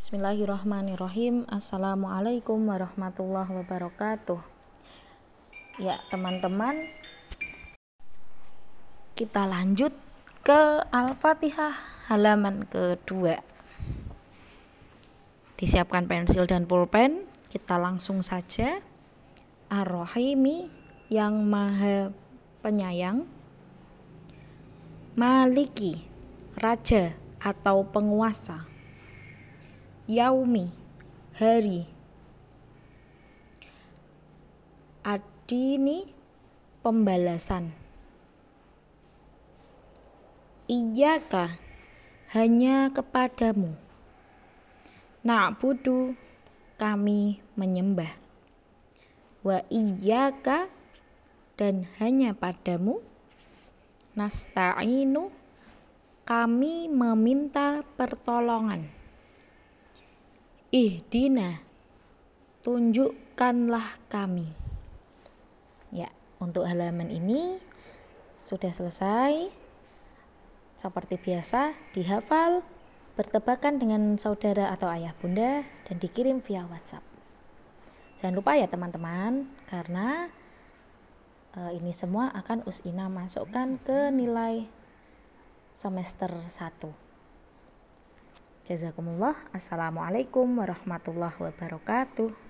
Bismillahirrahmanirrahim. Assalamualaikum warahmatullahi wabarakatuh. Ya teman-teman, kita lanjut ke Al-Fatihah halaman kedua. Disiapkan pensil dan pulpen, kita langsung saja. Ar-Rahimi, yang Maha Penyayang. Maliki, raja atau penguasa. Yaumi, hari. Adini, pembalasan. Iyaka, hanya kepadamu. Na'budu, kami menyembah. Wa iyaka, dan hanya padamu. Nasta'inu, kami meminta pertolongan. Ihdina, tunjukkanlah kami. Ya, untuk halaman ini sudah selesai. Seperti biasa, dihafal, bertebakan dengan saudara atau ayah bunda, dan dikirim via WhatsApp. Jangan lupa ya teman-teman, karena ini semua akan Usina masukkan ke nilai semester 1. Jazakumullah. Assalamualaikum warahmatullahi wabarakatuh.